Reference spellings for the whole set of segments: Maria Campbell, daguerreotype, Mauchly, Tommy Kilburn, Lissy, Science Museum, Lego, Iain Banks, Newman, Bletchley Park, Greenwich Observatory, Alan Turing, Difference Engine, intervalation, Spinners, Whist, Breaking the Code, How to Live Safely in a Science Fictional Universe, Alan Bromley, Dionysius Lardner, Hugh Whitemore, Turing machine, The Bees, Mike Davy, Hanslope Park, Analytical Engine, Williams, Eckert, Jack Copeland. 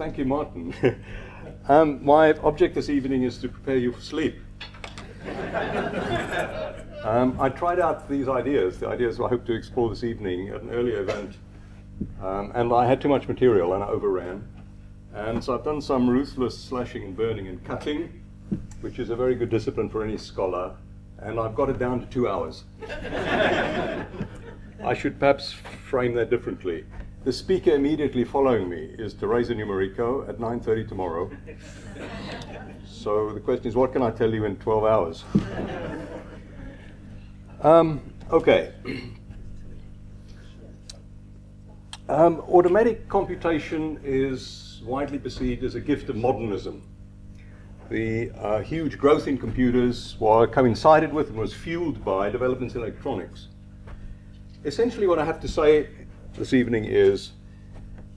Thank you, Martin. My object this evening is to prepare you for sleep. I tried out these ideas, the ideas I hope to explore this evening at an earlier event, and I had too much material and I overran. And so I've done some ruthless slashing and burning and cutting, which is a very good discipline for any scholar, and I've got it down to 2 hours. I should perhaps frame that differently. The speaker immediately following me is Teresa Numerico at 9:30 tomorrow. So the question is, what can I tell you in 12 hours? Okay. Automatic computation is widely perceived as a gift of modernism. The huge growth in computers was coincided with and was fueled by developments in electronics. Essentially, what I have to say this evening is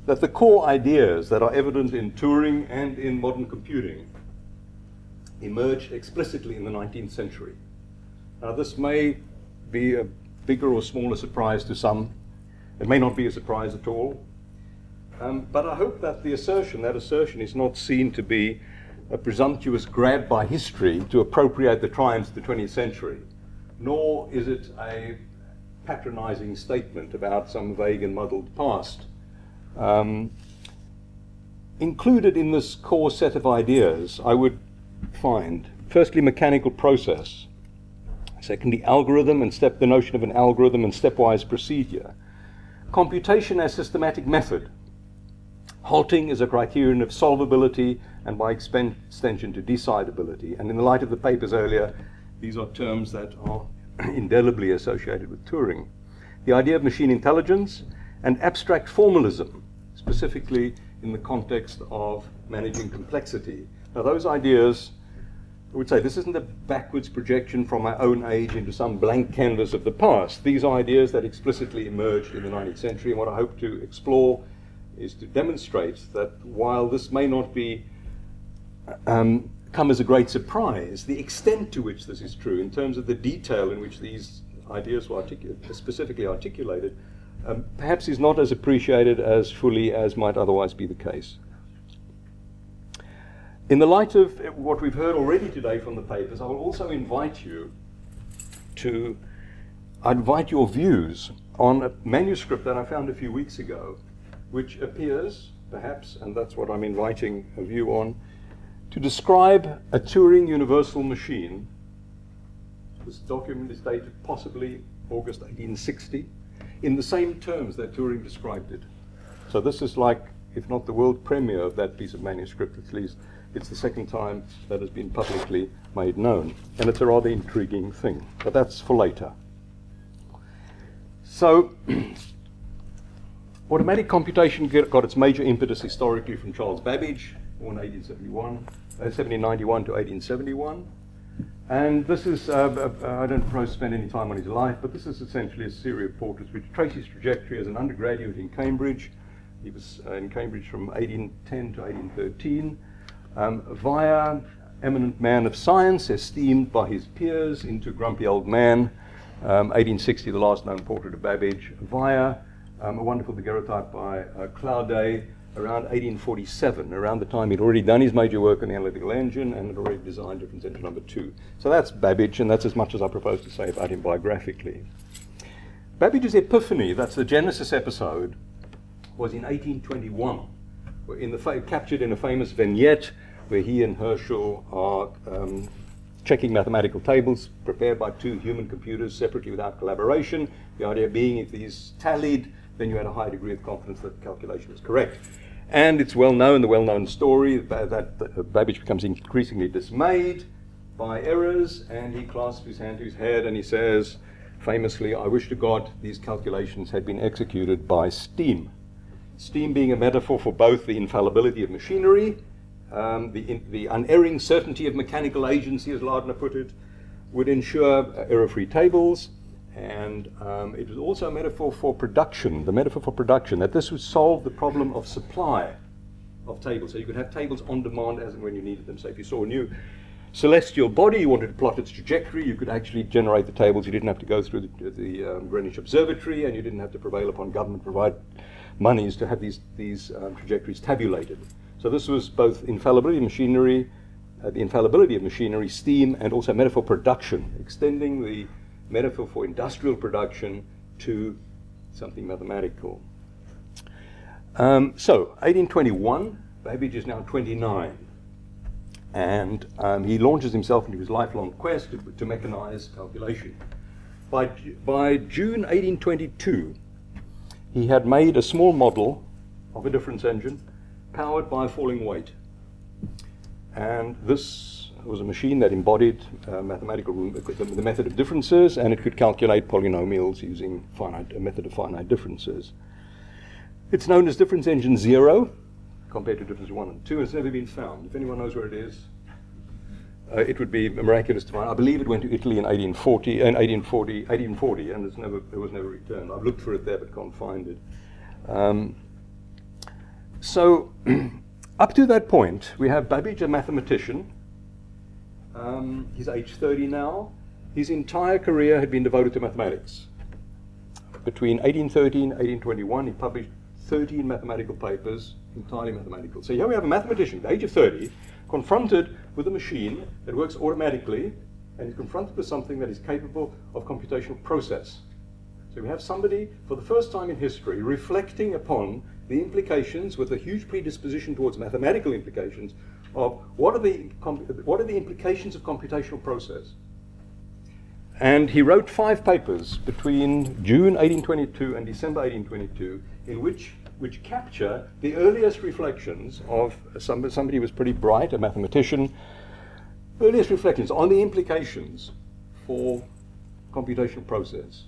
that the core ideas that are evident in Turing and in modern computing emerged explicitly in the 19th century. Now, this may be a bigger or smaller surprise to some. It may not be a surprise at all. But I hope that that assertion is not seen to be a presumptuous grab by history to appropriate the triumphs of the 20th century, nor is it a patronizing statement about some vague and muddled past. Included in this core set of ideas, I would find, firstly, mechanical process. Secondly, algorithm and the notion of an algorithm and stepwise procedure. Computation as systematic method. Halting is a criterion of solvability and by extension to decidability. And in the light of the papers earlier, these are terms that are indelibly associated with Turing. The idea of machine intelligence and abstract formalism, specifically in the context of managing complexity. Now, those ideas, I would say, this isn't a backwards projection from our own age into some blank canvas of the past. These are ideas that explicitly emerged in the 19th century, and what I hope to explore is to demonstrate that while this may not be come as a great surprise, the extent to which this is true in terms of the detail in which these ideas were specifically articulated perhaps is not as appreciated as fully as might otherwise be the case. In the light of what we've heard already today from the papers, I will also invite you to invite your views on a manuscript that I found a few weeks ago, which appears, perhaps, and that's what I'm inviting a view on, to describe a Turing universal machine. This document is dated possibly August 1860, in the same terms that Turing described it. So this is like, if not the world premiere of that piece of manuscript, at least it's the second time that has been publicly made known. And it's a rather intriguing thing, but that's for later. So, automatic computation got its major impetus historically from Charles Babbage, born 1791 to 1871. And this is, I don't propose to spend any time on his life, but this is essentially a series of portraits which trace his trajectory as an undergraduate in Cambridge. He was in Cambridge from 1810 to 1813, via eminent man of science, esteemed by his peers, into grumpy old man, 1860, the last known portrait of Babbage, via a wonderful daguerreotype by Claudet, around 1847, around the time he'd already done his major work on the Analytical Engine and had already designed Difference Engine number 2. So that's Babbage, and that's as much as I propose to say about him biographically. Babbage's epiphany, that's the Genesis episode, was in 1821, captured in a famous vignette where he and Herschel are checking mathematical tables prepared by two human computers separately without collaboration. The idea being if these tallied, then you had a high degree of confidence that the calculation was correct. And it's the well-known story that Babbage becomes increasingly dismayed by errors, and he clasps his hand to his head and he says, famously, "I wish to God these calculations had been executed by steam." Steam being a metaphor for both the infallibility of machinery, the unerring certainty of mechanical agency, as Lardner put it, would ensure error-free tables. And it was also a metaphor for production, that this would solve the problem of supply of tables. So you could have tables on demand as and when you needed them. So if you saw a new celestial body, you wanted to plot its trajectory, you could actually generate the tables. You didn't have to go through the Greenwich Observatory, and you didn't have to prevail upon government to provide monies to have these trajectories tabulated. So this was both infallibility of machinery, the infallibility of machinery, steam, and also metaphor production, extending the metaphor for industrial production to something mathematical. So 1821, Babbage is now 29, and he launches himself into his lifelong quest to mechanize calculation. By June 1822, he had made a small model of a difference engine powered by falling weight. And this was a machine that embodied the method of differences, and it could calculate polynomials using a method of finite differences. It's known as Difference Engine 0 compared to Difference 1 and 2, and it's never been found. If anyone knows where it is, it would be miraculous to find. I believe it went to Italy in 1840, and it was never returned. I've looked for it there but can't find it. So up to that point, we have Babbage, a mathematician. He's age 30 now. His entire career had been devoted to mathematics. Between 1813 and 1821, he published 13 mathematical papers, entirely mathematical. So here we have a mathematician at the age of 30, confronted with a machine that works automatically, and is confronted with something that is capable of computational process. So we have somebody, for the first time in history, reflecting upon the implications, with a huge predisposition towards mathematical implications, of what are the implications of computational process. And he wrote 5 papers between June 1822 and December 1822, in which capture the earliest reflections of somebody who was pretty bright, a mathematician, earliest reflections on the implications for computational process.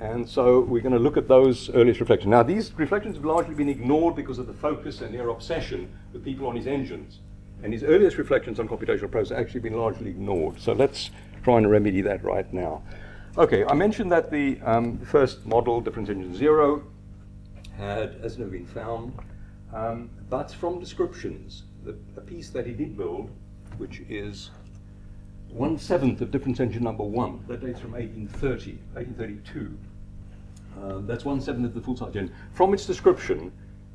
And so we're going to look at those earliest reflections. Now, these reflections have largely been ignored because of the focus and their obsession with people on his engines. And his earliest reflections on computational process have actually been largely ignored. So let's try and remedy that right now. Okay, I mentioned that the first model, Difference Engine 0, has never been found. But from descriptions, a piece that he did build, which is 1/7 of Difference Engine number 1. That dates from 1832. That's 1/7 of the full-size engine. From its description,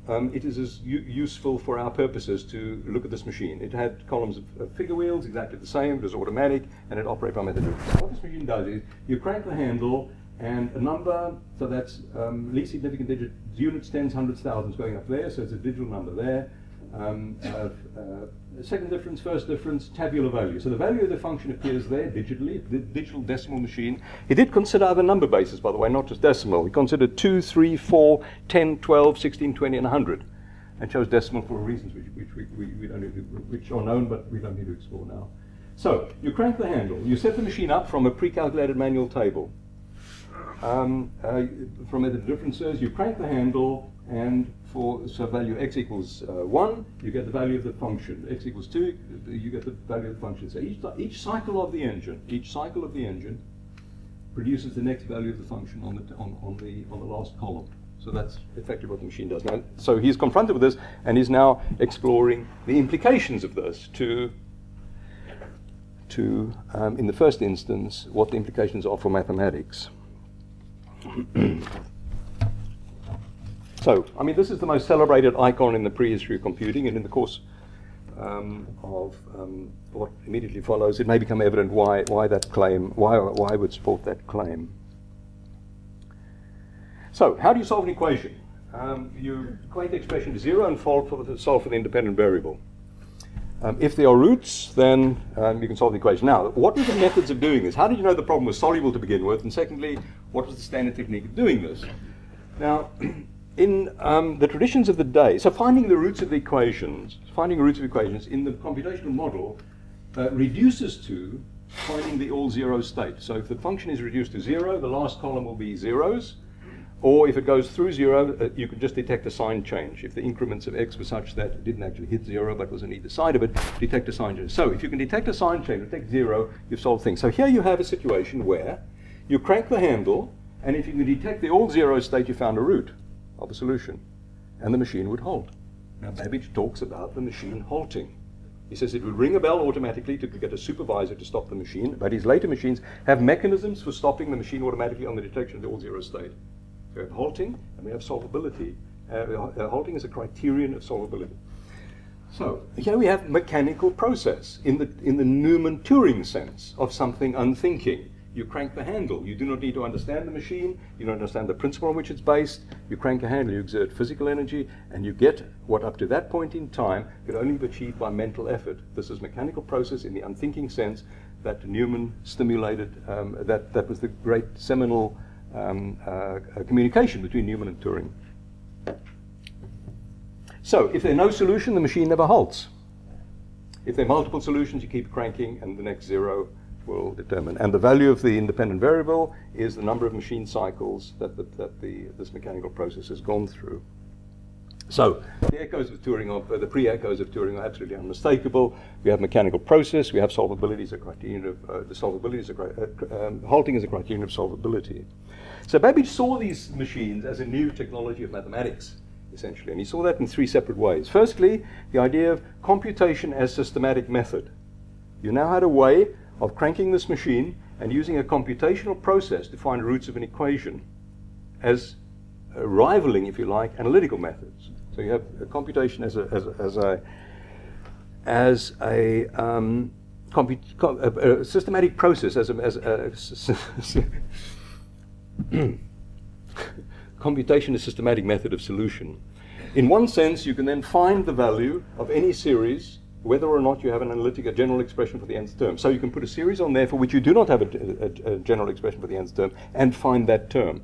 it is as useful for our purposes to look at this machine. It had columns of figure wheels, exactly the same. It was automatic, and it operated by method. What this machine does is you crank the handle, and a number, so that's least significant digit, units, tens, hundreds, thousands, going up there, so it's a digital number there. Second difference, first difference, tabular value. So the value of the function appears there digitally, the digital decimal machine. He did consider other number bases, by the way, not just decimal. He considered 2, 3, 4, 10, 12, 16, 20, and 100, and chose decimal for reasons which are known, but we don't need to explore now. So you crank the handle. You set the machine up from a pre-calculated manual table. From the differences, you crank the handle, and for value x equals 1, you get the value of the function. X equals 2, you get the value of the function. So each cycle of the engine, produces the next value of the function on the last column. So that's effectively what the machine does. Now, so he's confronted with this, and he's now exploring the implications of this to in the first instance, what the implications are for mathematics. So, I mean, this is the most celebrated icon in the prehistory of computing, and in the course of what immediately follows, it may become evident why I would support that claim. So, how do you solve an equation? You equate the expression to 0 and solve for the independent variable. If there are roots, then you can solve the equation. Now, what were the methods of doing this? How did you know the problem was soluble to begin with? And secondly, what was the standard technique of doing this? Now, in the traditions of the day, so finding the roots of equations in the computational model reduces to finding the all zero state. So if the function is reduced to 0, the last column will be zeros. Or if it goes through 0, you can just detect a sign change. If the increments of x were such that it didn't actually hit 0, but was on either side of it, detect a sign change. So if you can detect a sign change, detect 0, you've solved things. So here you have a situation where you crank the handle, and if you can detect the all zero state, you found a root of a solution, and the machine would halt. Now Babbage talks about the machine halting. He says it would ring a bell automatically to get a supervisor to stop the machine, but his later machines have mechanisms for stopping the machine automatically on the detection of the all zero state. We have halting, and we have solvability. Halting is a criterion of solvability. So here we have mechanical process in the Newman-Turing sense of something unthinking. You crank the handle. You do not need to understand the machine. You don't understand the principle on which it's based. You crank a handle. You exert physical energy, and you get what up to that point in time could only be achieved by mental effort. This is mechanical process in the unthinking sense that Newman stimulated. That was the great seminal communication between Newman and Turing. So if there's no solution, the machine never halts. If there are multiple solutions, you keep cranking, and the next zero will determine. And the value of the independent variable is the number of machine cycles that this mechanical process has gone through. So the echoes of Turing, the pre-echoes of Turing, are absolutely unmistakable. We have mechanical process. We have solvability as a criterion of halting as a criterion of solvability. So Babbage saw these machines as a new technology of mathematics, essentially, and he saw that in three separate ways. Firstly, the idea of computation as systematic method. You now had a way of cranking this machine and using a computational process to find roots of an equation as rivaling, if you like, analytical methods. So you have a computation as a systematic process, computation is a systematic method of solution. In one sense, you can then find the value of any series whether or not you have an analytical general expression for the nth term. So you can put a series on there for which you do not have a general expression for the nth term and find that term.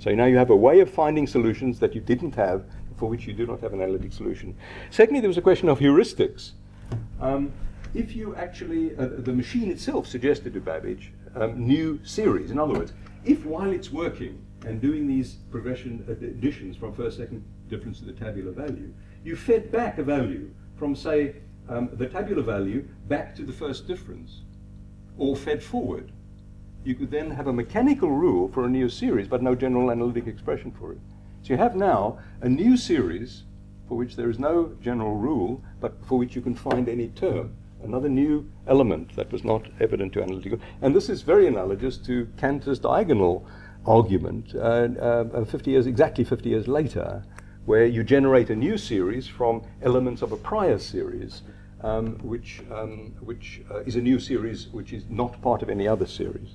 So now you have a way of finding solutions that you didn't have, for which you do not have an analytic solution. Secondly, there was a question of heuristics. If you actually, the machine itself suggested to Babbage new series. In other words, if while it's working and doing these progression additions from first, second difference to the tabular value, you fed back a value from, say, the tabular value back to the first difference, or fed forward, you could then have a mechanical rule for a new series, but no general analytic expression for it. So you have now a new series for which there is no general rule, but for which you can find any term, another new element that was not evident to analytical. And this is very analogous to Cantor's diagonal argument 50 years later, where you generate a new series from elements of a prior series, which is a new series which is not part of any other series.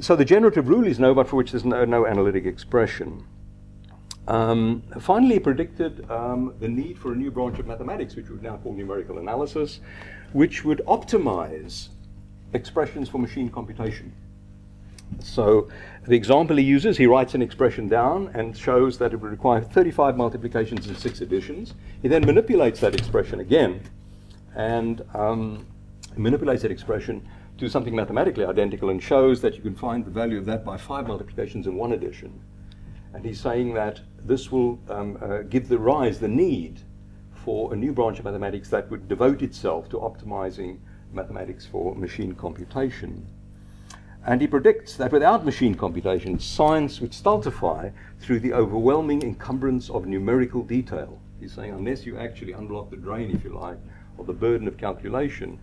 So the generative rule is no, but for which there's no analytic expression. Finally, he predicted the need for a new branch of mathematics, which we would now call numerical analysis, which would optimize expressions for machine computation. So the example he uses, he writes an expression down and shows that it would require 35 multiplications and 6 additions. He then manipulates that expression again and manipulates that expression to something mathematically identical and shows that you can find the value of that by 5 multiplications and 1 addition. And he's saying that this will give the rise, the need for a new branch of mathematics that would devote itself to optimizing mathematics for machine computation. And he predicts that without machine computation, science would stultify through the overwhelming encumbrance of numerical detail. He's saying unless you actually unblock the drain, if you like, of the burden of calculation,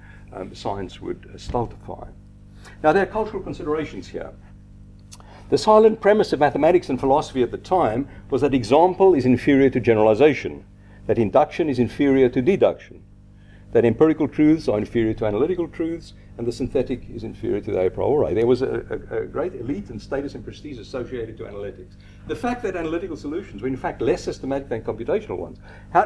science would stultify. Now, there are cultural considerations here. The silent premise of mathematics and philosophy at the time was that example is inferior to generalization, that induction is inferior to deduction, that empirical truths are inferior to analytical truths, and the synthetic is inferior to the a priori. There was a great elite and status and prestige associated to analytics. The fact that analytical solutions were in fact less systematic than computational ones.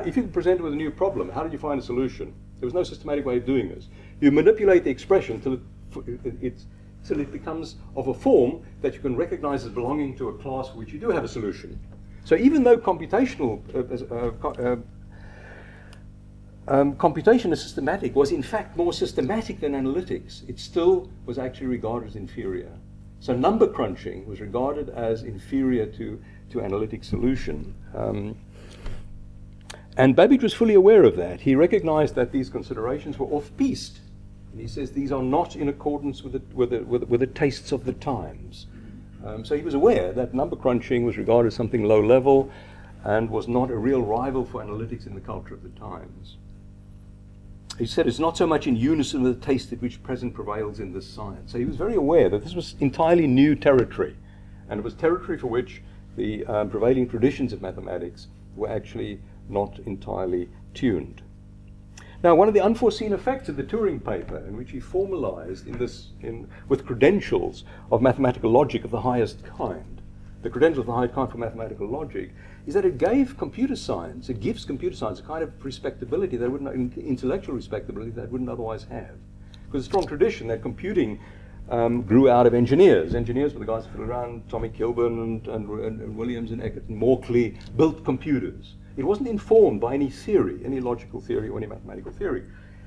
If you present with a new problem, how did you find a solution? There was no systematic way of doing this. You manipulate the expression till it becomes of a form that you can recognize as belonging to a class for which you do have a solution. So even though computation as systematic was in fact more systematic than analytics, it still was actually regarded as inferior. So number crunching was regarded as inferior to analytic solution. And Babbage was fully aware of that. He recognized that these considerations were off-piste. And he says these are not in accordance with the tastes of the times. So he was aware that number crunching was regarded as something low level and was not a real rival for analytics in the culture of the times. He said it's not so much in unison with the taste at which present prevails in this science. So he was very aware that this was entirely new territory, and it was territory for which the prevailing traditions of mathematics were actually not entirely tuned. Now, one of the unforeseen effects of the Turing paper, in which he formalized with credentials of mathematical logic of the highest kind, the credentials of the highest kind for mathematical logic, is that it gives computer science a kind of respectability that intellectual respectability that it wouldn't otherwise have. Because a strong tradition that computing grew out of engineers. Engineers were the guys who flew around, Tommy Kilburn and Williams and Eckert and Mauchly built computers. It wasn't informed by any theory, any logical theory or any mathematical theory.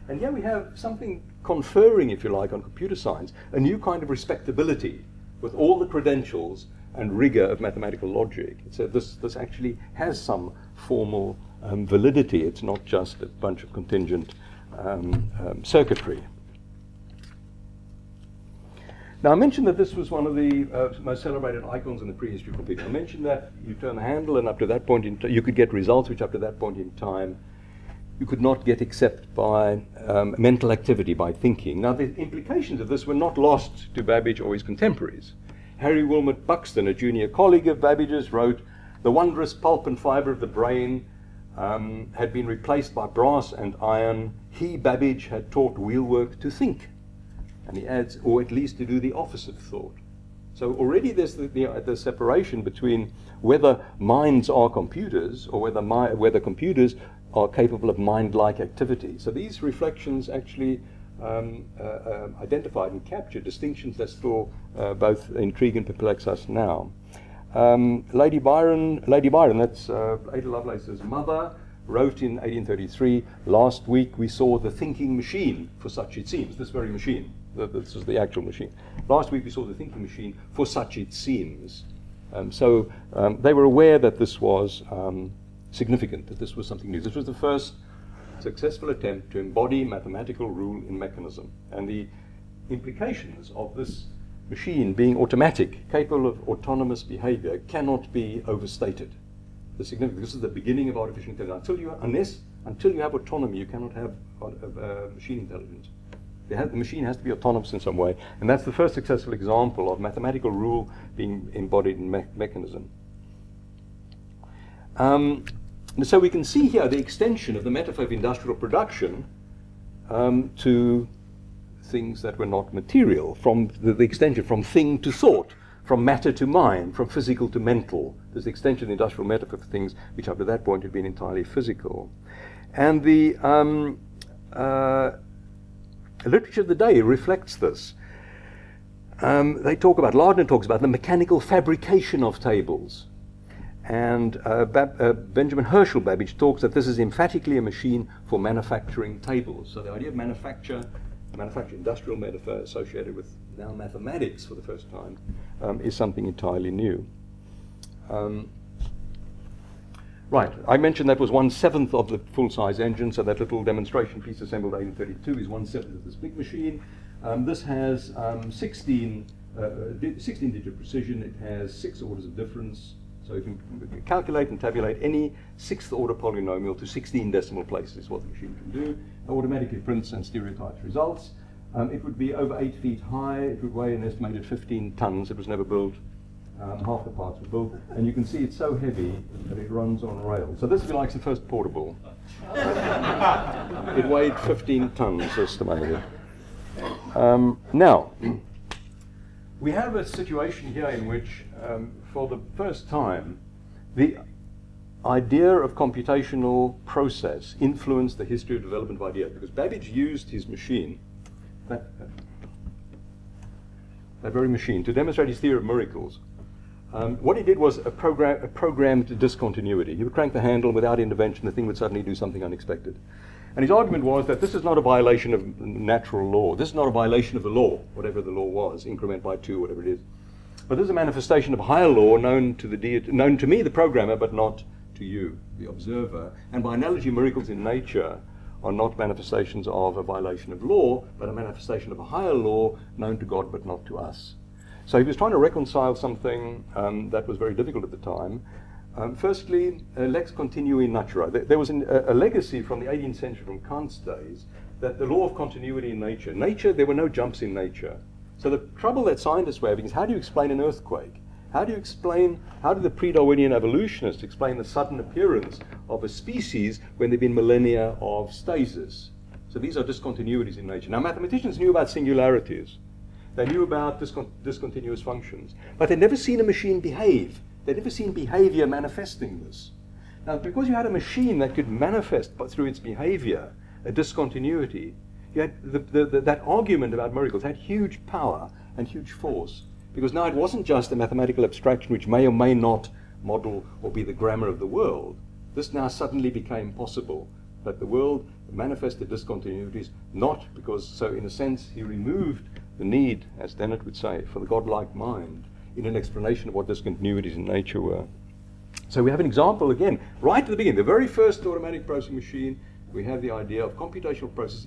And here we have something conferring, if you like, on computer science, a new kind of respectability with all the credentials and rigor of mathematical logic. So this actually has some formal validity. It's not just a bunch of contingent circuitry. Now, I mentioned that this was one of the most celebrated icons in the prehistory of computing. I mentioned that you turn the handle, and up to that point, you could get results which, up to that point in time, you could not get except by mental activity, by thinking. Now, the implications of this were not lost to Babbage or his contemporaries. Harry Wilmot Buxton, a junior colleague of Babbage's, wrote, "The wondrous pulp and fibre of the brain had been replaced by brass and iron. He, Babbage, had taught wheelwork to think." And he adds, or at least to do the office of thought. So already there's the separation between whether minds are computers or whether computers are capable of mind-like activity. So these reflections actually identified and captured distinctions that still both intrigue and perplex us now. Lady Byron, that's Ada Lovelace's mother, wrote in 1833, "Last week we saw the thinking machine, for such it seems," this very machine. This is the actual machine. "Last week we saw the thinking machine, for such it seems." So they were aware that this was significant, that this was something new. This was the first successful attempt to embody mathematical rule in mechanism. And the implications of this machine being automatic, capable of autonomous behavior, cannot be overstated. The significance. This is the beginning of artificial intelligence. Until you have autonomy, you cannot have machine intelligence. The machine has to be autonomous in some way, and that's the first successful example of mathematical rule being embodied in mechanism. So we can see here the extension of the metaphor of industrial production to things that were not material, from the extension from thing to thought, from matter to mind, from physical to mental. There's the extension of the industrial metaphor for things which up to that point had been entirely physical. And the literature of the day reflects this. Lardner talks about the mechanical fabrication of tables. And Benjamin Herschel Babbage talks that this is emphatically a machine for manufacturing tables. So the idea of manufacture, industrial metaphor associated with now mathematics for the first time, is something entirely new. Right, I mentioned that was 1/7 of the full-size engine, so that little demonstration piece assembled in 1832 is 1/7 of this big machine. This has 16-digit precision. It has 6 orders of difference, so you can calculate and tabulate any 6th-order polynomial to 16 decimal places, is what the machine can do. It automatically prints and stereotypes results. It would be over 8 feet high. It would weigh an estimated 15 tons. It was never built. Half the parts were built, and you can see it's so heavy that it runs on rails. So this, if you like, is the first portable. It weighed 15 tons, estimated. Now, we have a situation here in which, for the first time, the idea of computational process influenced the history of development of ideas, because Babbage used his machine, that very machine, to demonstrate his theory of miracles. What he did was a programmed discontinuity. He would crank the handle without intervention, the thing would suddenly do something unexpected. And his argument was that this is not a violation of natural law. This is not a violation of the law, whatever the law was, increment by 2, whatever it is. But this is a manifestation of higher law known to me, the programmer, but not to you, the observer. And by analogy, miracles in nature are not manifestations of a violation of law, but a manifestation of a higher law known to God, but not to us. So he was trying to reconcile something that was very difficult at the time. Firstly, lex continui natura. There was a legacy from the 18th century, from Kant's days, that the law of continuity in nature, there were no jumps in nature. So the trouble that scientists were having is, how do you explain an earthquake? How do the pre-Darwinian evolutionists explain the sudden appearance of a species when there've been millennia of stasis? So these are discontinuities in nature. Now, mathematicians knew about singularities. They knew about discontinuous functions. But they'd never seen a machine behave. They'd never seen behavior manifesting this. Now, because you had a machine that could manifest through its behavior a discontinuity, you had that argument about miracles had huge power and huge force. Because now it wasn't just a mathematical abstraction which may or may not model or be the grammar of the world. This now suddenly became possible, that the world manifested discontinuities, not because, so in a sense, he removed the need, as Dennett would say, for the godlike mind in an explanation of what discontinuities in nature were. So we have an example again, right at the beginning, the very first automatic processing machine, we have the idea of computational process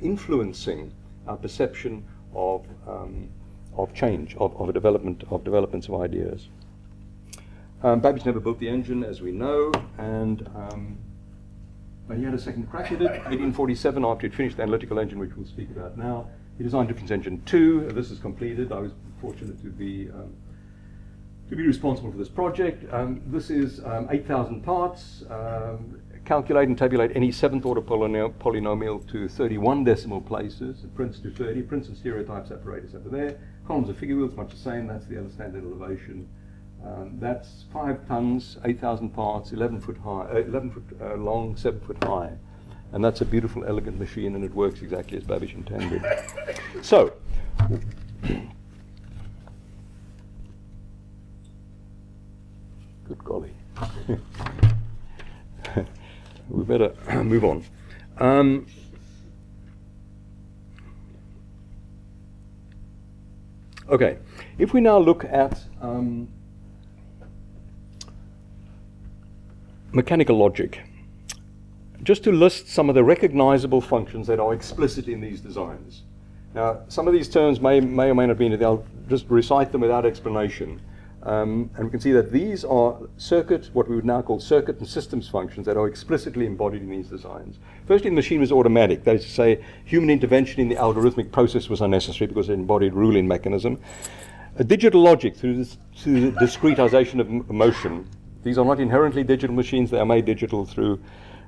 influencing our perception of change, of developments of ideas. Babbage never built the engine, as we know, and but he had a second crack at it, 1847, after he'd finished the analytical engine, which we'll speak about now. He designed Difference Engine 2. This is completed. I was fortunate to be responsible for this project. This is 8,000 parts. Calculate and tabulate any seventh-order polynomial to 31 decimal places. It prints to 30. Prints and stereotype separators over there. Columns of figure wheels, much the same. That's the other standard elevation. That's 5 tons, 8,000 parts, 11 foot long, 7 foot high. And that's a beautiful, elegant machine, and it works exactly as Babbage intended. So, good golly. We better move on. Okay, if we now look at mechanical logic, just to list some of the recognizable functions that are explicit in these designs. Now, some of these terms may or may not be in it. I'll just recite them without explanation. And we can see that these are circuit, what we would now call circuit and systems functions that are explicitly embodied in these designs. Firstly, the machine was automatic. That is to say, human intervention in the algorithmic process was unnecessary because it embodied ruling mechanism. A digital logic through the discretization of motion. These are not inherently digital machines. They are made digital through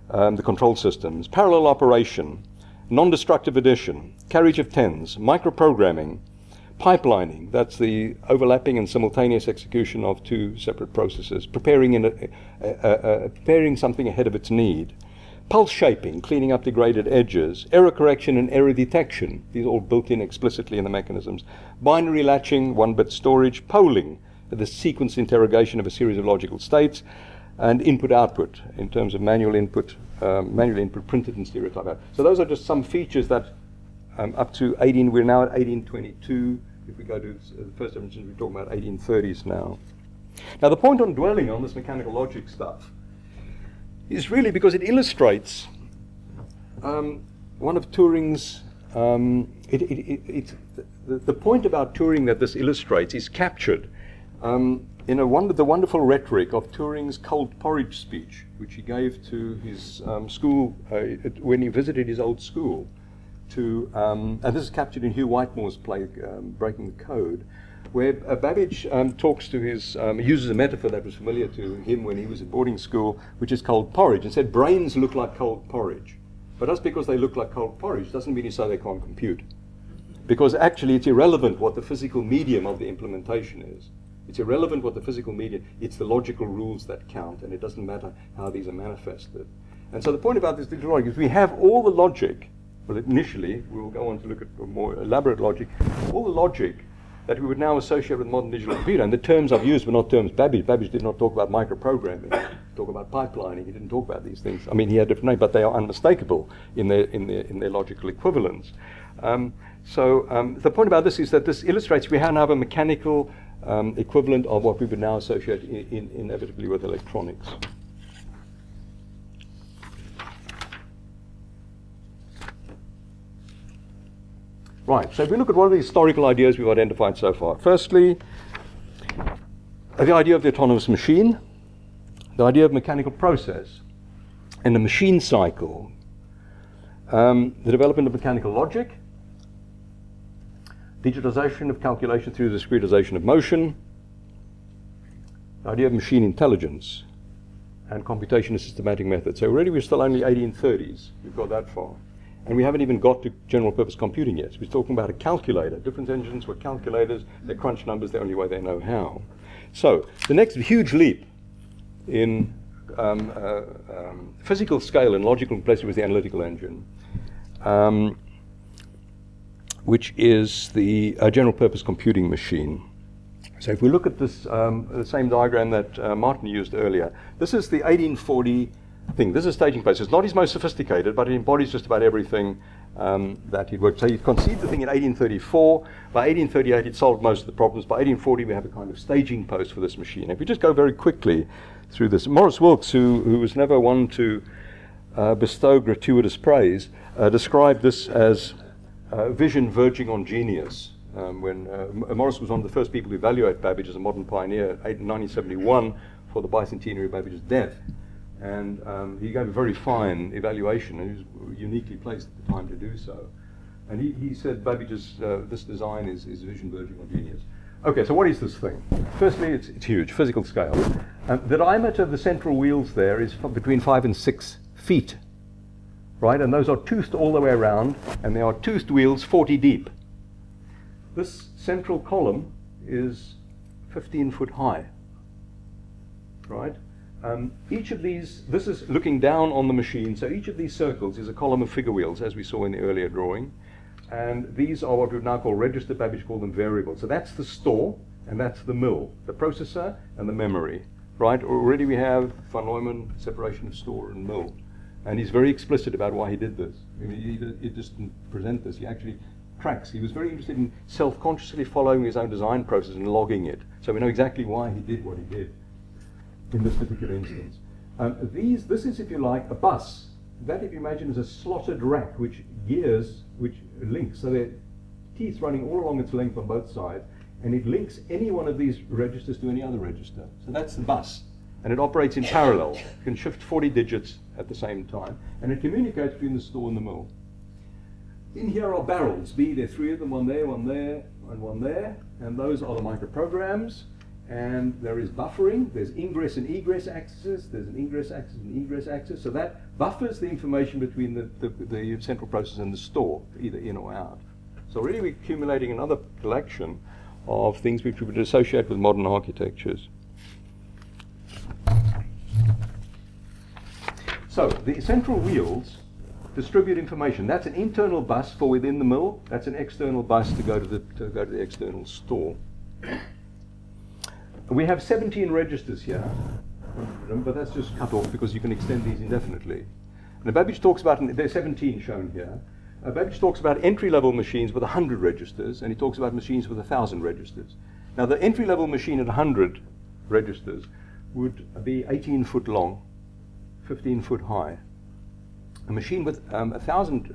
the control systems. Parallel operation, non-destructive addition, carriage of tens, microprogramming, pipelining, that's the overlapping and simultaneous execution of two separate processes, preparing something ahead of its need, pulse shaping, cleaning up degraded edges, error correction and error detection, these are all built in explicitly in the mechanisms, binary latching, one-bit storage, polling, the sequence interrogation of a series of logical states, and input-output in terms of manual input, printed and stereotyped out. So those are just some features that up to we're now at 1822. If we go to the first dimension, we're talking about 1830s now. Now the point on dwelling on this mechanical logic stuff is really because it illustrates one of Turing's, the point about Turing that this illustrates is captured in the wonderful rhetoric of Turing's cold porridge speech, which he gave to his school when he visited his old school. And this is captured in Hugh Whitemore's play Breaking the Code, where Babbage talks to his uses a metaphor that was familiar to him when he was at boarding school, which is cold porridge, and said brains look like cold porridge, but that's because they look like cold porridge doesn't mean you say they can't compute, because actually it's irrelevant what the physical medium of the implementation is. It's irrelevant what the physical medium, it's the logical rules that count, and it doesn't matter how these are manifested. And so the point about this digital logic is we have all the logic, well initially, we'll go on to look at more elaborate logic, all the logic that we would now associate with modern digital computer, and the terms I've used were not terms Babbage. Babbage did not talk about microprogramming, talk about pipelining, he didn't talk about these things. I mean, he had different names, but they are unmistakable in their logical equivalence. The point about this is that this illustrates we now have a mechanical equivalent of what we would now associate inevitably with electronics. Right, so if we look at what are the historical ideas we've identified so far. Firstly, the idea of the autonomous machine, the idea of mechanical process, and the machine cycle, the development of mechanical logic, digitization of calculation through the discretization of motion, the idea of machine intelligence and computation and systematic methods. So really we're still only 1830s. We've got that far. And we haven't even got to general purpose computing yet. So we're talking about a calculator. Difference engines were calculators. They crunch numbers the only way they know how. So the next huge leap in physical scale and logical complexity was the analytical engine, which is the general purpose computing machine. So if we look at this, the same diagram that Martin used earlier, this is the 1840 thing. This is staging process. It's not his most sophisticated, but it embodies just about everything that he'd worked. So he conceived the thing in 1834. By 1838, he'd solved most of the problems. By 1840, we have a kind of staging post for this machine. If we just go very quickly through this, Morris Wilkes, who was never one to bestow gratuitous praise, described this as vision verging on genius. When Morris was one of the first people to evaluate Babbage as a modern pioneer in 1971 for the bicentenary of Babbage's death. And he gave a very fine evaluation, and he was uniquely placed at the time to do so. And he said Babbage's this design is vision verging on genius. Okay, so what is this thing? Firstly, it's huge, physical scale. The diameter of the central wheels there is between 5 and 6 feet, right? And those are toothed all the way around, and they are toothed wheels 40 deep. This central column is 15 foot high, right? Each of these, this is looking down on the machine, so each of these circles is a column of figure wheels, as we saw in the earlier drawing. And these are what we would now call registered, Babbage called them variables. So that's the store, and that's the mill, the processor, and the memory, right? Already we have von Neumann, separation of store and mill. And he's very explicit about why he did this. I mean, he just didn't present this, he actually tracks. He was very interested in self-consciously following his own design process and logging it. So we know exactly why he did what he did in this particular instance. This is, if you like, a bus. That, if you imagine, is a slotted rack which gears, which links. So there are teeth running all along its length on both sides, and it links any one of these registers to any other register. So that's the bus. And it operates in parallel. It can shift 40 digits at the same time. And it communicates between the store and the mill. In here are barrels. There are three of them, one there, and one there. And those are the microprograms. And there is buffering. There's ingress and egress accesses. There's an ingress access and egress access. So that buffers the information between the central process and the store, either in or out. So really we're accumulating another collection of things which we would associate with modern architectures. So the central wheels distribute information. That's an internal bus for within the mill. That's an external bus to go to the external store. We have 17 registers here, but that's just cut off because you can extend these indefinitely. Now Babbage talks about, and there are 17 shown here, Babbage talks about entry-level machines with 100 registers, and he talks about machines with 1,000 registers. Now the entry-level machine at 100 registers would be 18 foot long, 15 foot high. A machine with 1,000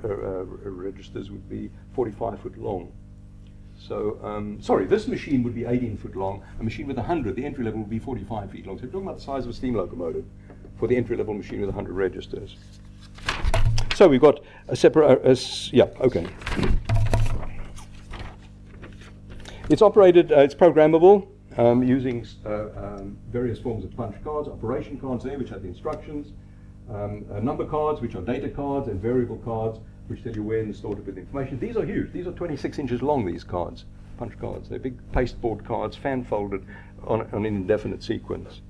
registers would be 45 foot long. So, this machine would be 18 foot long. A machine with 100, the entry level, would be 45 feet long. So we're talking about the size of a steam locomotive for the entry level machine with 100 registers. So we've got a separate, It's operated, it's programmable using various forms of punch cards, operation cards there, which have the instructions, number cards, which are data cards, and variable cards, which tell you where in the store to put the information. These are huge. These are 26 inches long, these cards, punch cards. They're big pasteboard cards, fan-folded on an indefinite sequence.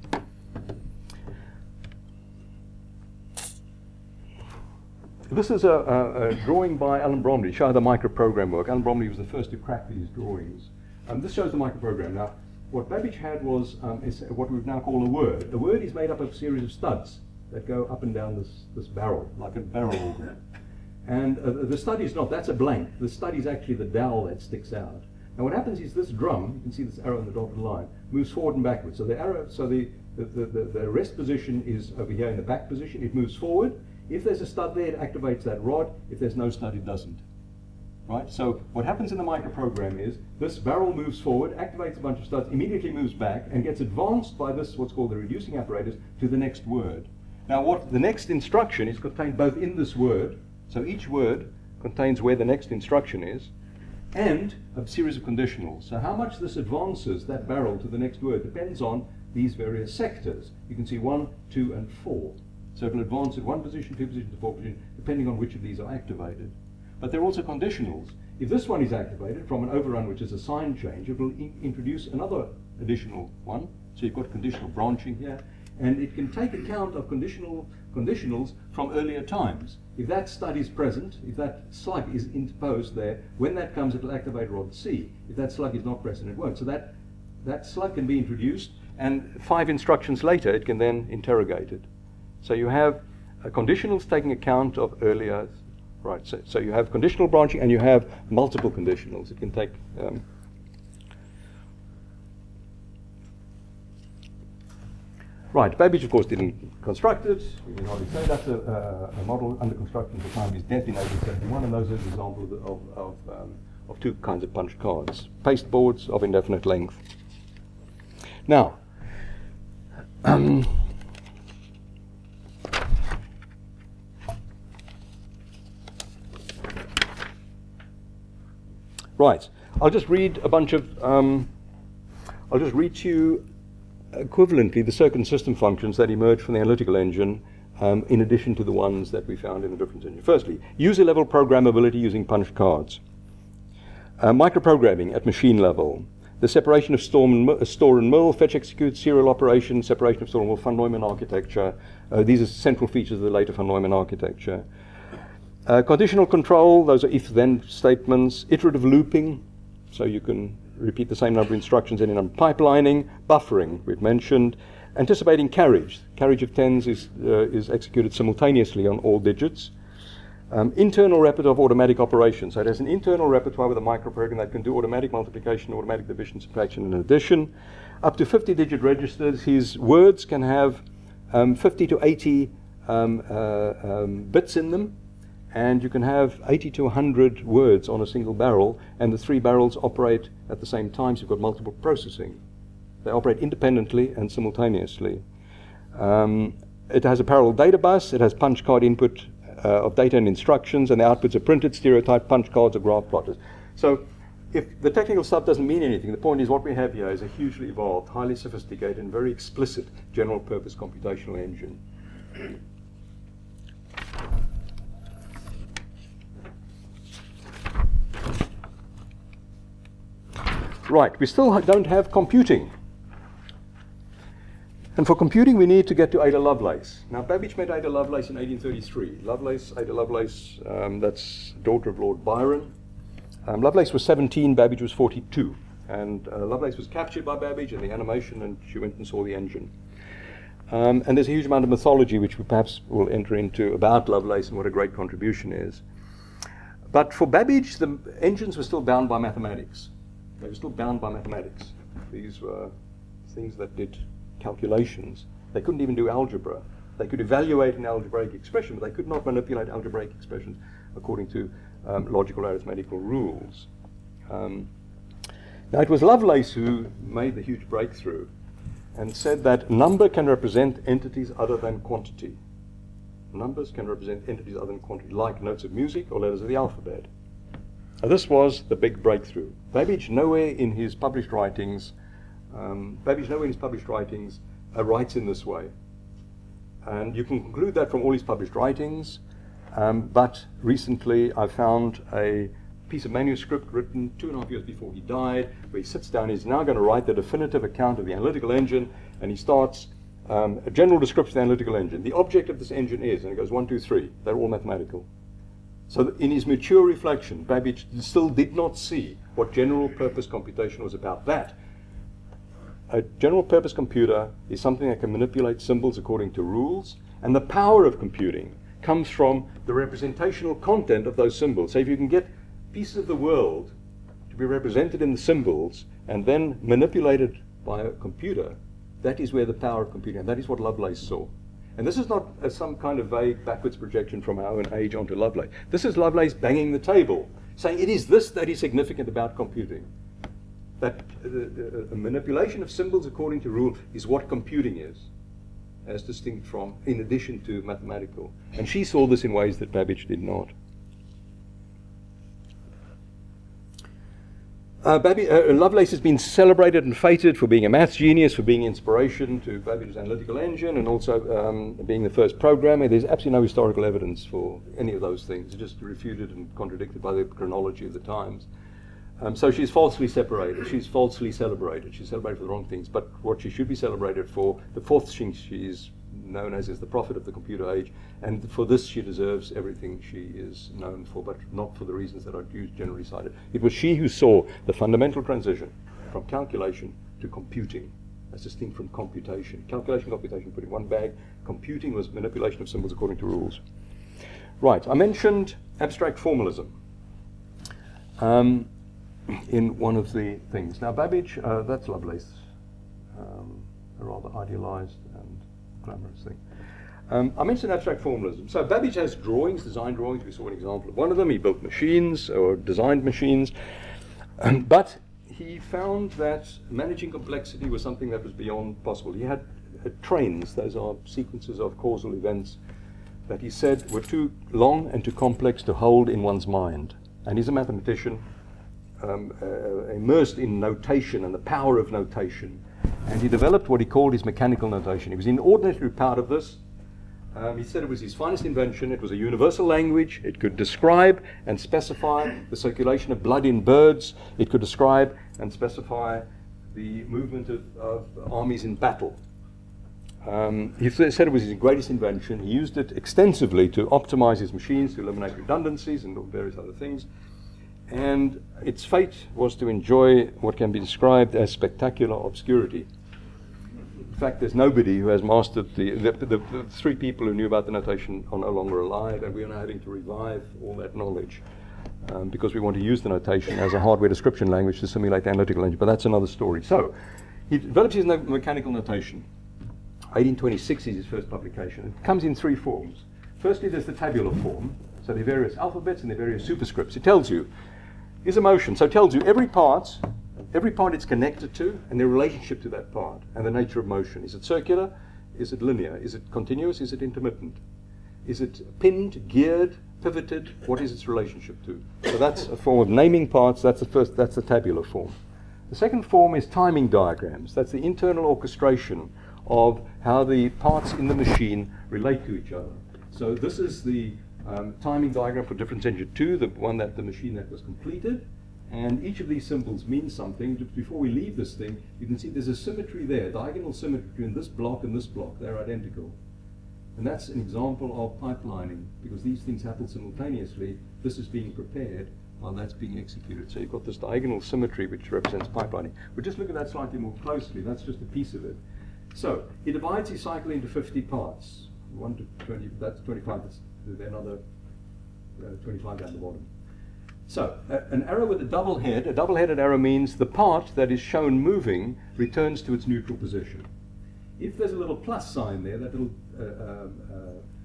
This is a drawing by Alan Bromley, showing the microprogram work. Alan Bromley was the first to crack these drawings. This shows the microprogram. Now, what Babbage had was what we would now call a word. A word is made up of a series of studs that go up and down this barrel, like a barrel organ. And the stud is not, that's a blank. The stud is actually the dowel that sticks out. Now what happens is this drum, you can see this arrow in the dotted line, moves forward and backwards. So the arrow, the rest position is over here in the back position. It moves forward. If there's a stud there, it activates that rod. If there's no stud, it doesn't. Right? So what happens in the microprogram is this barrel moves forward, activates a bunch of studs, immediately moves back, and gets advanced by this, what's called the reducing apparatus, to the next word. Now what the next instruction is contained both in this word. So each word contains where the next instruction is, and a series of conditionals. So how much this advances that barrel to the next word depends on these various sectors. You can see 1, 2, and 4. So it will advance at 1 position, 2 positions, 4 positions, depending on which of these are activated. But there are also conditionals. If this one is activated from an overrun, which is a sign change, it will introduce another additional one. So you've got conditional branching here. And it can take account of conditionals from earlier times. If that stud is present, if that slug is interposed there, when that comes, it will activate rod C. If that slug is not present, it won't. So that slug can be introduced, and 5 instructions later, it can then interrogate it. So you have conditionals taking account of earlier, right? So you have conditional branching, and you have multiple conditionals. It can take. Right, Babbage, of course, didn't construct it. We can hardly say that's a model under construction at the time of his death in 1871, and those are an example of 2 kinds of punch cards, pasteboards of indefinite length. Now, right, I'll just read a bunch of, I'll just read to you equivalently the circuit and system functions that emerge from the analytical engine in addition to the ones that we found in the difference engine. Firstly, user-level programmability using punch cards. Microprogramming at machine level. The separation of store and mill, fetch execute, serial operation, separation of store and mill, von Neumann architecture. These are central features of the later von Neumann architecture. Conditional control, those are if-then statements. Iterative looping, so you can repeat the same number of instructions in a number. Pipelining, buffering, we've mentioned. Anticipating carriage. Carriage of tens is executed simultaneously on all digits. Internal repertoire of automatic operations. So it has an internal repertoire with a microprogram that can do automatic multiplication, automatic division, subtraction, and addition. Up to 50-digit registers. His words can have 50 to 80 bits in them. And you can have 80 to 100 words on a single barrel, and the 3 barrels operate at the same time, so you've got multiple processing. They operate independently and simultaneously. It has a parallel data bus, it has punch card input of data and instructions, and the outputs are printed, stereotyped, punch cards, or graph plotters. So if the technical stuff doesn't mean anything, the point is what we have here is a hugely evolved, highly sophisticated, and very explicit general-purpose computational engine. Right, we still don't have computing. And for computing, we need to get to Ada Lovelace. Now, Babbage met Ada Lovelace in 1833. Lovelace, Ada Lovelace, that's daughter of Lord Byron. Lovelace was 17, Babbage was 42. And Lovelace was captured by Babbage in the animation, and she went and saw the engine. And there's a huge amount of mythology, which we perhaps will enter into, about Lovelace and what a great contribution is. But for Babbage, the engines were still bound by mathematics. They were still bound by mathematics. These were things that did calculations. They couldn't even do algebra. They could evaluate an algebraic expression, but they could not manipulate algebraic expressions according to logical arithmetical rules. Now, it was Lovelace who made the huge breakthrough and said that number can represent entities other than quantity. Numbers can represent entities other than quantity, like notes of music or letters of the alphabet. Now, this was the big breakthrough. Babbage, nowhere in his published writings, writes in this way. And you can conclude that from all his published writings, but recently I found a piece of manuscript written 2.5 years before he died, where he sits down, he's now going to write the definitive account of the analytical engine, and he starts a general description of the analytical engine. The object of this engine is, and it goes 1, 2, 3, they're all mathematical. So in his mature reflection, Babbage still did not see what general-purpose computation was about. That a general-purpose computer is something that can manipulate symbols according to rules, and the power of computing comes from the representational content of those symbols. So if you can get pieces of the world to be represented in the symbols and then manipulated by a computer, that is where the power of computing, and that is what Lovelace saw. And this is not some kind of vague backwards projection from our own age onto Lovelace. This is Lovelace banging the table, saying it is this that is significant about computing. That the manipulation of symbols according to rule is what computing is, as distinct from, in addition to, mathematical. And she saw this in ways that Babbage did not. Lovelace has been celebrated and feted for being a maths genius, for being inspiration to Babbage's Analytical Engine, and also being the first programmer. There's absolutely no historical evidence for any of those things. It's just refuted and contradicted by the chronology of the times. So she's falsely separated, she's falsely celebrated, she's celebrated for the wrong things, but what she should be celebrated for, the fourth thing she is known as is the prophet of the computer age, and for this she deserves everything she is known for, but not for the reasons that are generally cited. It was she who saw the fundamental transition from calculation to computing. That's distinct from computation. Calculation, computation, put in one bag. Computing was manipulation of symbols according to rules. Right, I mentioned abstract formalism in one of the things. Now Babbage, that's Lovelace, a rather idealized and glamorous thing. I mentioned abstract formalism. So Babbage has drawings, design drawings. We saw an example of one of them. He built machines or designed machines, but he found that managing complexity was something that was beyond possible. He had trains, those are sequences of causal events, that he said were too long and too complex to hold in one's mind. And he's a mathematician, immersed in notation and the power of notation. And he developed what he called his mechanical notation. He was inordinately proud of this. He said it was his finest invention. It was a universal language. It could describe and specify the circulation of blood in birds. It could describe and specify the movement of armies in battle. He said it was his greatest invention. He used it extensively to optimize his machines, to eliminate redundancies and various other things. And its fate was to enjoy what can be described as spectacular obscurity. In fact, there's nobody who has mastered the three people who knew about the notation are no longer alive, and we are now having to revive all that knowledge because we want to use the notation as a hardware description language to simulate the analytical engine, but that's another story. So he develops his mechanical notation. 1826 is his first publication. It comes in three forms. Firstly, there's the tabular form, so the various alphabets and the various superscripts. It tells you, is a motion. So it tells you every part it's connected to and their relationship to that part and the nature of motion. Is it circular? Is it linear? Is it continuous? Is it intermittent? Is it pinned, geared, pivoted? What is its relationship to? So that's a form of naming parts. That's the first, that's the tabular form. The second form is timing diagrams. That's the internal orchestration of how the parts in the machine relate to each other. So this is the timing diagram for Difference Engine 2, the one that the machine that was completed, and each of these symbols means something. Before we leave this thing, you can see there's a symmetry there, diagonal symmetry between this block and this block. They're identical. And that's an example of pipelining, because these things happen simultaneously. This is being prepared while that's being executed. So you've got this diagonal symmetry which represents pipelining. But just look at that slightly more closely. That's just a piece of it. So he divides his cycle into 50 parts. 1 to 20, that's 25. Another 25 down the bottom. So an arrow with a double head, a double-headed arrow means the part that is shown moving returns to its neutral position. If there's a little plus sign there, that little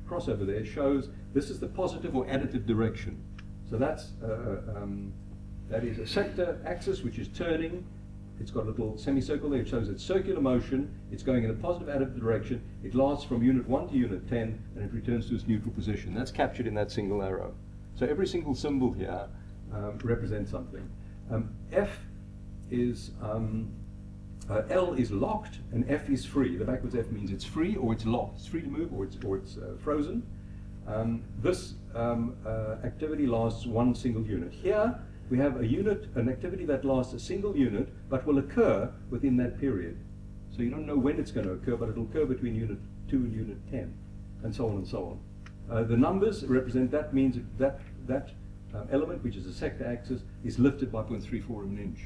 crossover there shows this is the positive or additive direction. So that's that is a sector axis which is turning. It's got a little semicircle there. It shows its circular motion. It's going in a positive additive direction. It lasts from unit 1 to unit 10, and it returns to its neutral position. That's captured in that single arrow. So every single symbol here represents something. F is, L is locked, and F is free. The backwards F means it's free or it's locked. It's free to move or it's frozen. This activity lasts one single unit. Here, we have a unit, an activity that lasts a single unit, but will occur within that period. So you don't know when it's going to occur, but it'll occur between unit 2 and unit 10, and so on and so on. The numbers represent that means that element, which is a sector axis, is lifted by 0.34 of an inch.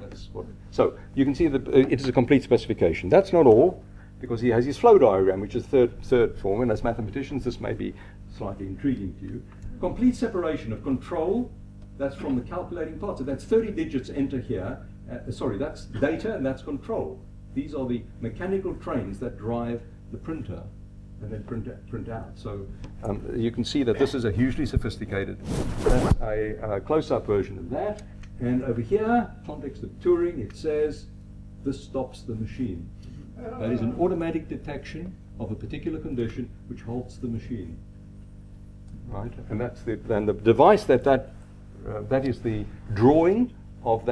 That's what. So you can see that it is a complete specification. That's not all, because he has his flow diagram, which is third form, and as mathematicians, this may be slightly intriguing to you. Complete separation of control. That's from the calculating part. So that's 30 digits enter here. That's data and that's control. These are the mechanical trains that drive the printer and then print out. So you can see that this is a hugely sophisticated. That's a close-up version of that. And over here, context of Turing, it says this stops the machine. That is an automatic detection of a particular condition which halts the machine. Right? And that's the device that is the drawing of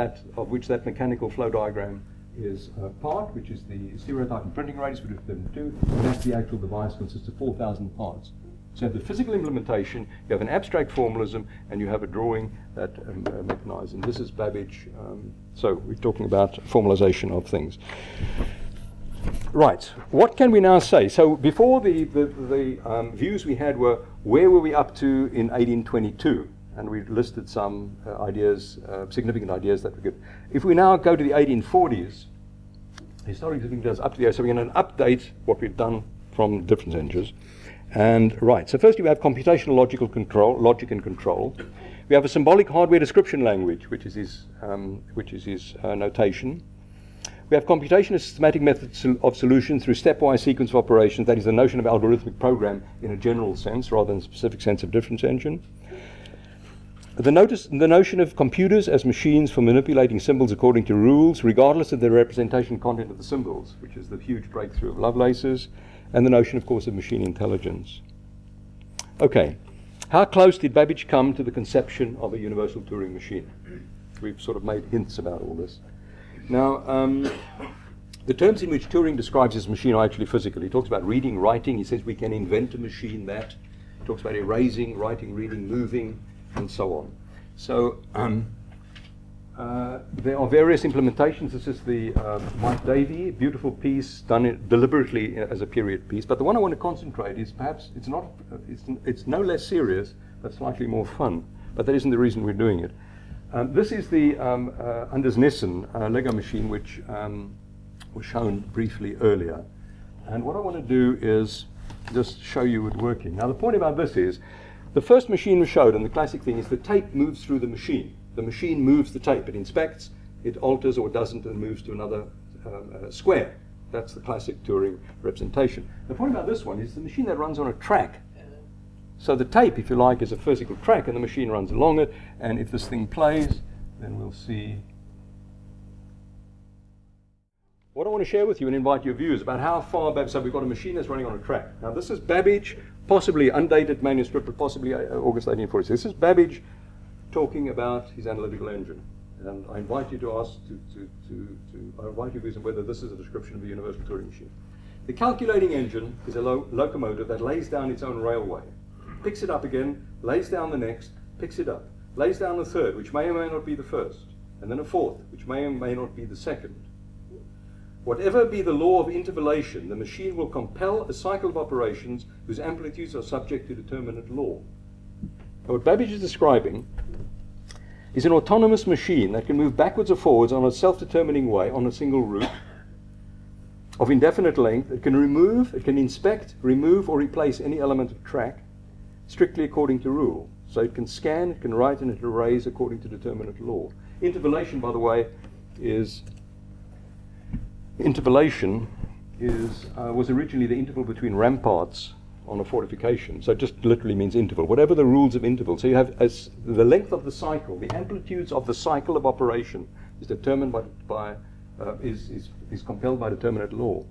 which that mechanical flow diagram is part, which is the stereotype and printing radius, which is 32, and that's the actual device, consists of 4,000 parts. So you have the physical implementation, you have an abstract formalism, and you have a drawing that mechanized. And this is Babbage. So we're talking about formalization of things. Right, what can we now say? So before the views we had were, where were we up to in 1822? And we listed some ideas, significant ideas that we could. If we now go to the 1840s, historic significant ideas up to the, so we're going to update what we've done from difference engines. And right, so firstly we have computational logical control, logic and control. We have a symbolic hardware description language, which is his notation. We have computational systematic methods of solution through stepwise sequence of operations. That is the notion of algorithmic program in a general sense, rather than a specific sense of difference engine. The notion of computers as machines for manipulating symbols according to rules, regardless of the representation content of the symbols, which is the huge breakthrough of Lovelace's. And the notion, of course, of machine intelligence. Okay, how close did Babbage come to the conception of a universal Turing machine? We've sort of made hints about all this. Now, the terms in which Turing describes his machine are actually physical. He talks about reading, writing. He says we can invent a machine that. He talks about erasing, writing, reading, moving, and so on. So there are various implementations. This is the Mike Davy, beautiful piece done deliberately as a period piece. But the one I want to concentrate is perhaps it's no less serious, but slightly more fun. But that isn't the reason we're doing it. This is the Anders Nissen Lego machine, which was shown briefly earlier. And what I want to do is just show you it working. Now, the point about this is the first machine was showed, and the classic thing is the tape moves through the machine. The machine moves the tape. It inspects, it alters or doesn't, and moves to another square. That's the classic Turing representation. The point about this one is the machine that runs on a track. So the tape, if you like, is a physical track, and the machine runs along it. And if this thing plays, then we'll see. What I want to share with you and invite your views about how far Babbage. So we've got a machine that's running on a track. Now this is Babbage, possibly undated manuscript, but possibly August 1846. This is Babbage talking about his analytical engine, and I invite you to ask I invite your views on whether this is a description of a universal Turing machine. The calculating engine is a locomotive that lays down its own railway. Picks it up again, lays down the next, picks it up, lays down the third, which may or may not be the first, and then a fourth, which may or may not be the second. Whatever be the law of intervalation, the machine will compel a cycle of operations whose amplitudes are subject to determinate law. Now, what Babbage is describing is an autonomous machine that can move backwards or forwards on a self-determining way on a single route of indefinite length. It can remove, it can inspect, remove, or replace any element of track, strictly according to rule. So it can scan, it can write, and it arrays according to determinate law. Intervalation, by the way, was originally the interval between ramparts on a fortification. So it just literally means interval, whatever the rules of interval. So you have as the length of the cycle, the amplitudes of the cycle of operation is determined by compelled by determinate law.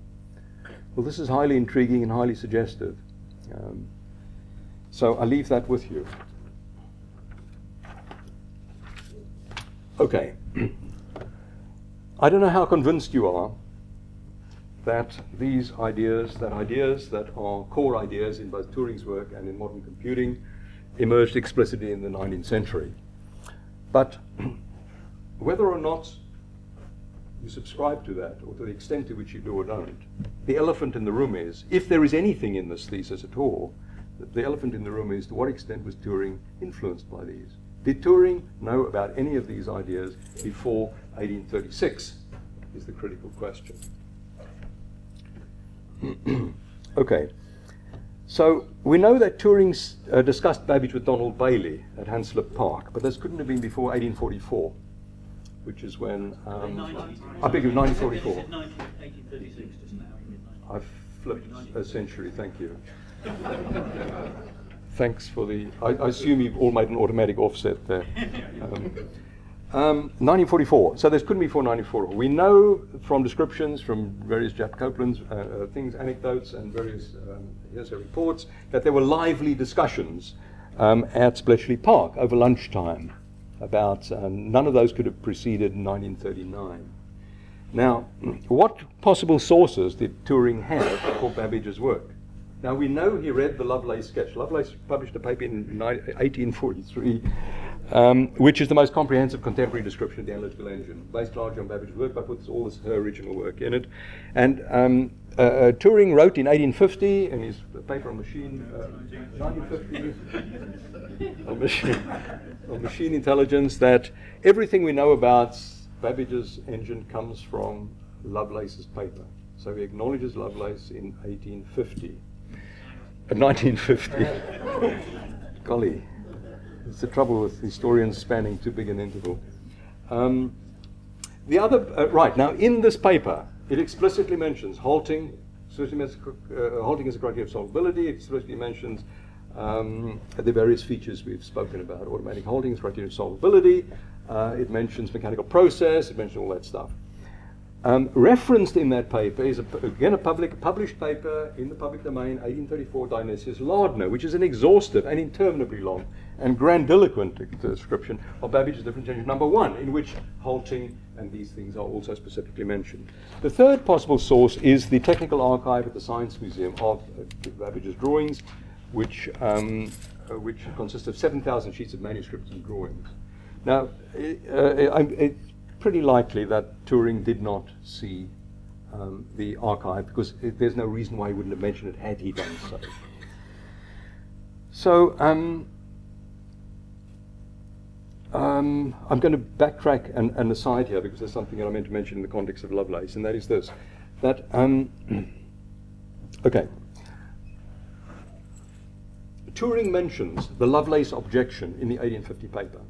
Well, this is highly intriguing and highly suggestive. So I leave that with you. Okay. I don't know how convinced you are that these ideas that are core ideas in both Turing's work and in modern computing, emerged explicitly in the 19th century. But whether or not you subscribe to that, or to the extent to which you do or don't, the elephant in the room is, if there is anything in this thesis at all, the elephant in the room is, to what extent was Turing influenced by these? Did Turing know about any of these ideas before 1836? Is the critical question. Okay, so we know that Turing discussed Babbage with Donald Bailey at Hanslope Park, but this couldn't have been before 1844, which is when. I beg you, 1944. 1836 just now. I've flipped a century. Thank you. Thanks for the. I assume you've all made an automatic offset there. 1944. So this couldn't be before 1944. We know from descriptions, from various Jack Copeland's things, anecdotes, and various hearsay reports, that there were lively discussions at Bletchley Park over lunchtime about none of those could have preceded 1939. Now, what possible sources did Turing have for Babbage's work? Now, we know he read the Lovelace sketch. Lovelace published a paper in 1843, which is the most comprehensive contemporary description of the analytical engine, based largely on Babbage's work, but puts all her original work in it. And Turing wrote in 1850, in his paper on machine, 1950, on machine intelligence, that everything we know about Babbage's engine comes from Lovelace's paper. So he acknowledges Lovelace in 1850. 1950. Golly, it's the trouble with historians spanning too big an interval. Now in this paper, it explicitly mentions halting. Halting is a criteria of solvability. It explicitly mentions the various features we've spoken about. Automatic halting is a criteria of solvability. It mentions mechanical process. It mentions all that stuff. Referenced in that paper is, a published paper in the public domain, 1834, Dionysius Lardner, which is an exhaustive and interminably long and grandiloquent description of Babbage's Difference Engine No. 1, in which halting and these things are also specifically mentioned. The third possible source is the technical archive at the Science Museum of Babbage's drawings, which consists of 7,000 sheets of manuscripts and drawings. Now, pretty likely that Turing did not see the archive, because there's no reason why he wouldn't have mentioned it had he done so. So I'm going to backtrack an aside here, because there's something that I meant to mention in the context of Lovelace, and that is this. That, okay. Turing mentions the Lovelace objection in the 1850 paper.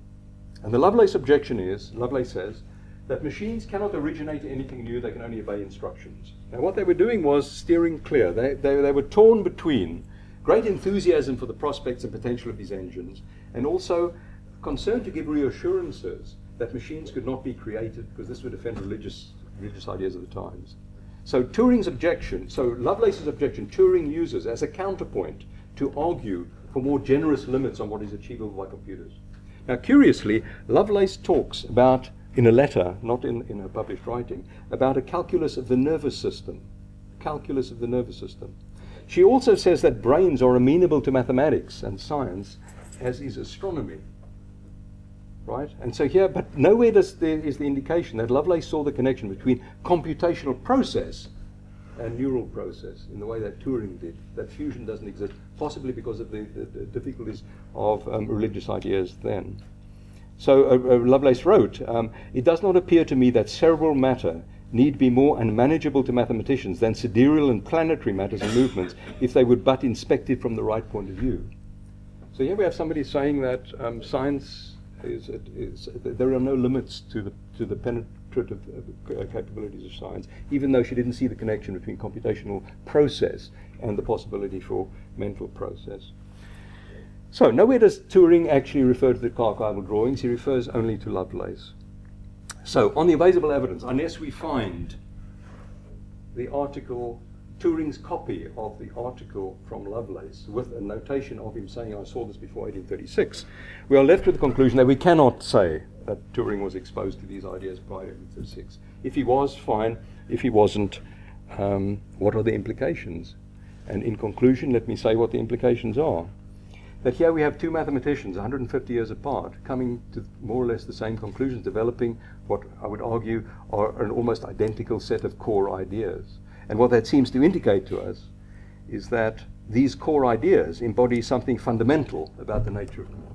And the Lovelace objection is, Lovelace says, that machines cannot originate anything new, they can only obey instructions. Now, what they were doing was steering clear. They were torn between great enthusiasm for the prospects and potential of these engines, and also concern to give reassurances that machines could not be created, because this would offend religious ideas of the times. So Lovelace's objection, Turing uses as a counterpoint to argue for more generous limits on what is achievable by computers. Now, curiously, Lovelace talks about, in a letter, not in her published writing, about a calculus of the nervous system. Calculus of the nervous system. She also says that brains are amenable to mathematics and science, as is astronomy. Right? And so here, but nowhere is the indication that Lovelace saw the connection between computational process and neural process in the way that Turing did. That fusion doesn't exist, possibly because of the difficulties of religious ideas then. So Lovelace wrote, it does not appear to me that cerebral matter need be more unmanageable to mathematicians than sidereal and planetary matters and movements, if they would but inspect it from the right point of view. So here we have somebody saying that science is there are no limits to the penetrative capabilities of science, even though she didn't see the connection between computational process and the possibility for mental process. So nowhere does Turing actually refer to the archival drawings. He refers only to Lovelace. So on the available evidence, unless we find the article, Turing's copy of the article from Lovelace with a notation of him saying, I saw this before 1836, we are left with the conclusion that we cannot say that Turing was exposed to these ideas prior to 1836. If he was, fine. If he wasn't, what are the implications? And in conclusion, let me say what the implications are. That here we have two mathematicians, 150 years apart, coming to more or less the same conclusions, developing what I would argue are an almost identical set of core ideas. And what that seems to indicate to us is that these core ideas embody something fundamental about the nature of